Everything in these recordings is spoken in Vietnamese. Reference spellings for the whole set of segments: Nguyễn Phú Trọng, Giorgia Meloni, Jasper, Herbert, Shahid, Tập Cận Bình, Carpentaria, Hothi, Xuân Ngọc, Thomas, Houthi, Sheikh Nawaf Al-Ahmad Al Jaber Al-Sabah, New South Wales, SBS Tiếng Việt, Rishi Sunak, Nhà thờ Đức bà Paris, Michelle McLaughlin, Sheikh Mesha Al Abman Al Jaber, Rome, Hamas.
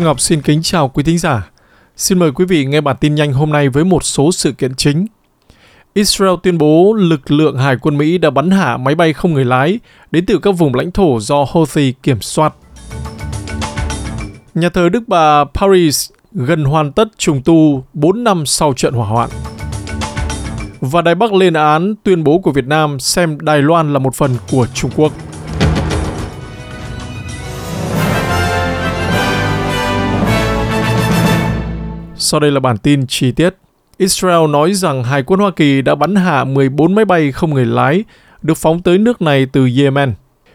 Xuân Ngọc xin kính chào quý thính giả. Xin mời quý vị nghe bản tin nhanh hôm nay với một số sự kiện chính. Israel tuyên bố lực lượng Hải quân Mỹ đã bắn hạ máy bay không người lái đến từ các vùng lãnh thổ do Hothi kiểm soát. Nhà thờ Đức bà Paris gần hoàn tất trùng tu 4 năm sau trận hỏa hoạn. Và Đài Bắc lên án tuyên bố của Việt Nam xem Đài Loan là một phần của Trung Quốc. Sau đây là bản tin chi tiết. Israel nói rằng Hải quân Hoa Kỳ đã bắn hạ 14 máy bay không người lái được phóng tới nước này từ Yemen.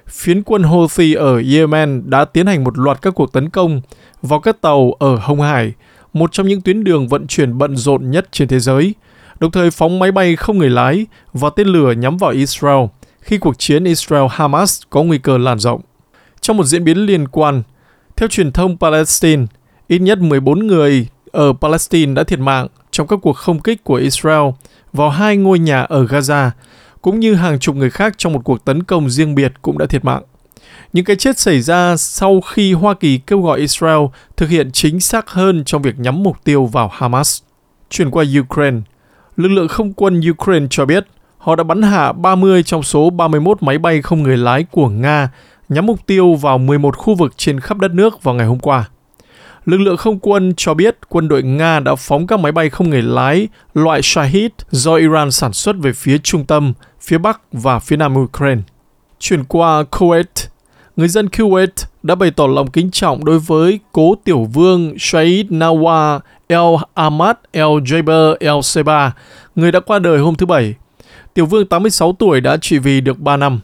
Phiến quân Houthi ở Yemen đã tiến hành một loạt các cuộc tấn công vào các tàu ở Hồng Hải, một trong những tuyến đường vận chuyển bận rộn nhất trên thế giới, đồng thời phóng máy bay không người lái và tên lửa nhắm vào Israel khi cuộc chiến Israel-Hamas có nguy cơ lan rộng. Trong một diễn biến liên quan, theo truyền thông Palestine, ít nhất 14 người ở Palestine đã thiệt mạng trong các cuộc không kích của Israel vào 2 ngôi nhà ở Gaza, cũng như hàng chục người khác trong một cuộc tấn công riêng biệt cũng đã thiệt mạng. Những cái chết xảy ra sau khi Hoa Kỳ kêu gọi Israel thực hiện chính xác hơn trong việc nhắm mục tiêu vào Hamas. Chuyển qua Ukraine, lực lượng không quân Ukraine cho biết họ đã bắn hạ 30 trong số 31 máy bay không người lái của Nga nhắm mục tiêu vào 11 khu vực trên khắp đất nước vào ngày hôm qua. Lực lượng không quân cho biết quân đội Nga đã phóng các máy bay không người lái loại Shahid do Iran sản xuất về phía trung tâm, phía bắc và phía nam Ukraine. Chuyển qua Kuwait, người dân Kuwait đã bày tỏ lòng kính trọng đối với cố tiểu vương Sheikh Nawaf Al-Ahmad Al Jaber Al-Sabah, người đã qua đời hôm thứ Bảy. Tiểu vương 86 tuổi đã trị vì được 3 năm.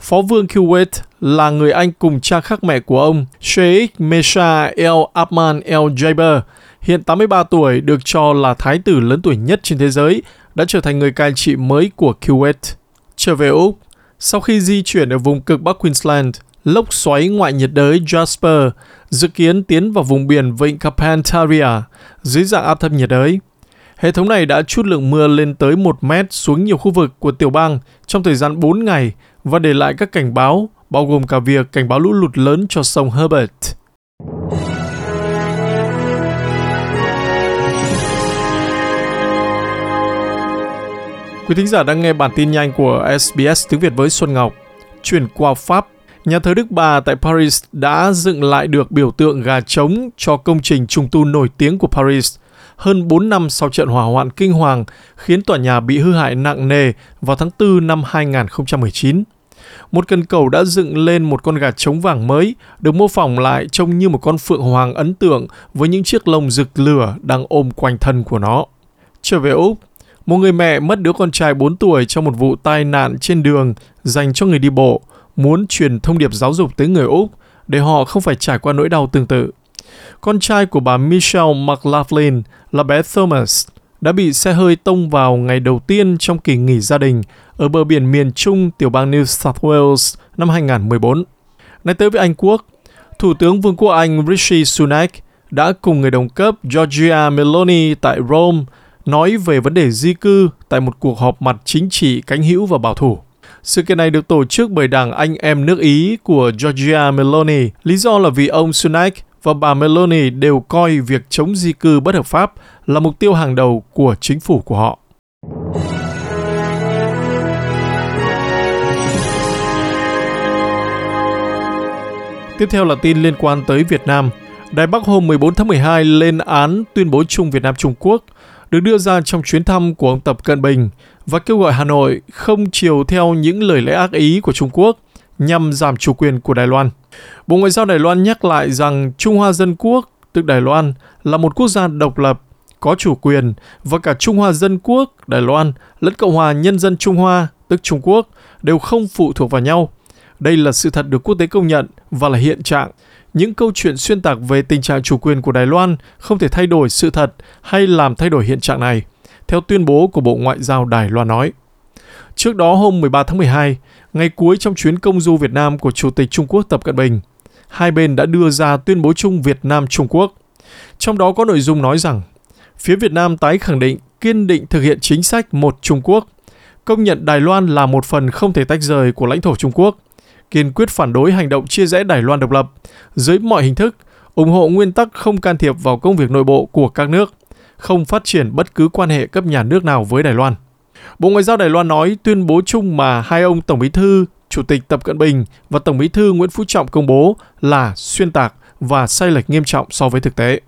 Phó vương Kuwait là người Anh cùng cha khác mẹ của ông, Sheikh Mesha Al Abman Al Jaber, hiện 83 tuổi, được cho là thái tử lớn tuổi nhất trên thế giới, đã trở thành người cai trị mới của Kuwait. Trở về Úc, sau khi di chuyển ở vùng cực Bắc Queensland, lốc xoáy ngoại nhiệt đới Jasper dự kiến tiến vào vùng biển vịnh Carpentaria dưới dạng áp thấp nhiệt đới. Hệ thống này đã trút lượng mưa lên tới 1 mét xuống nhiều khu vực của tiểu bang trong thời gian 4 ngày và để lại các cảnh báo, bao gồm cả việc cảnh báo lũ lụt lớn cho sông Herbert. Quý thính giả đang nghe bản tin nhanh của SBS Tiếng Việt với Xuân Ngọc. Chuyển qua Pháp, Nhà thờ Đức Bà tại Paris đã dựng lại được biểu tượng gà trống cho công trình trùng tu nổi tiếng của Paris hơn 4 năm sau trận hỏa hoạn kinh hoàng khiến tòa nhà bị hư hại nặng nề vào tháng 4 năm 2019. Một cần cầu đã dựng lên một con gà trống vàng mới, được mô phỏng lại trông như một con phượng hoàng ấn tượng với những chiếc lông rực lửa đang ôm quanh thân của nó. Trở về Úc, một người mẹ mất đứa con trai 4 tuổi trong một vụ tai nạn trên đường dành cho người đi bộ, muốn truyền thông điệp giáo dục tới người Úc để họ không phải trải qua nỗi đau tương tự. Con trai của bà Michelle McLaughlin là bé Thomas đã bị xe hơi tông vào ngày đầu tiên trong kỳ nghỉ gia đình ở bờ biển miền Trung tiểu bang New South Wales năm 2014. Nay tới với Anh Quốc, Thủ tướng Vương quốc Anh Rishi Sunak đã cùng người đồng cấp Giorgia Meloni tại Rome nói về vấn đề di cư tại một cuộc họp mặt chính trị cánh hữu và bảo thủ. Sự kiện này được tổ chức bởi đảng Anh em nước Ý của Giorgia Meloni. Lý do là vì ông Sunak và bà Meloni đều coi việc chống di cư bất hợp pháp là mục tiêu hàng đầu của chính phủ của họ. Tiếp theo là tin liên quan tới Việt Nam. Đài Bắc hôm 14 tháng 12 lên án tuyên bố chung Việt Nam-Trung Quốc được đưa ra trong chuyến thăm của ông Tập Cận Bình và kêu gọi Hà Nội không chiều theo những lời lẽ ác ý của Trung Quốc nhằm giảm chủ quyền của Đài Loan. Bộ Ngoại giao Đài Loan nhắc lại rằng Trung Hoa Dân Quốc, tức Đài Loan, là một quốc gia độc lập, có chủ quyền và cả Trung Hoa Dân Quốc, Đài Loan lẫn Cộng hòa Nhân dân Trung Hoa, tức Trung Quốc, đều không phụ thuộc vào nhau. Đây là sự thật được quốc tế công nhận và là hiện trạng. Những câu chuyện xuyên tạc về tình trạng chủ quyền của Đài Loan không thể thay đổi sự thật hay làm thay đổi hiện trạng này, theo tuyên bố của Bộ Ngoại giao Đài Loan nói. Trước đó hôm 13 tháng 12, ngày cuối trong chuyến công du Việt Nam của Chủ tịch Trung Quốc Tập Cận Bình, hai bên đã đưa ra tuyên bố chung Việt Nam-Trung Quốc. Trong đó có nội dung nói rằng, phía Việt Nam tái khẳng định kiên định thực hiện chính sách một Trung Quốc, công nhận Đài Loan là một phần không thể tách rời của lãnh thổ Trung Quốc, kiên quyết phản đối hành động chia rẽ Đài Loan độc lập dưới mọi hình thức, ủng hộ nguyên tắc không can thiệp vào công việc nội bộ của các nước, không phát triển bất cứ quan hệ cấp nhà nước nào với Đài Loan. Bộ Ngoại giao Đài Loan nói tuyên bố chung mà hai ông Tổng Bí thư, Chủ tịch Tập Cận Bình và Tổng Bí thư Nguyễn Phú Trọng công bố là xuyên tạc và sai lệch nghiêm trọng so với thực tế.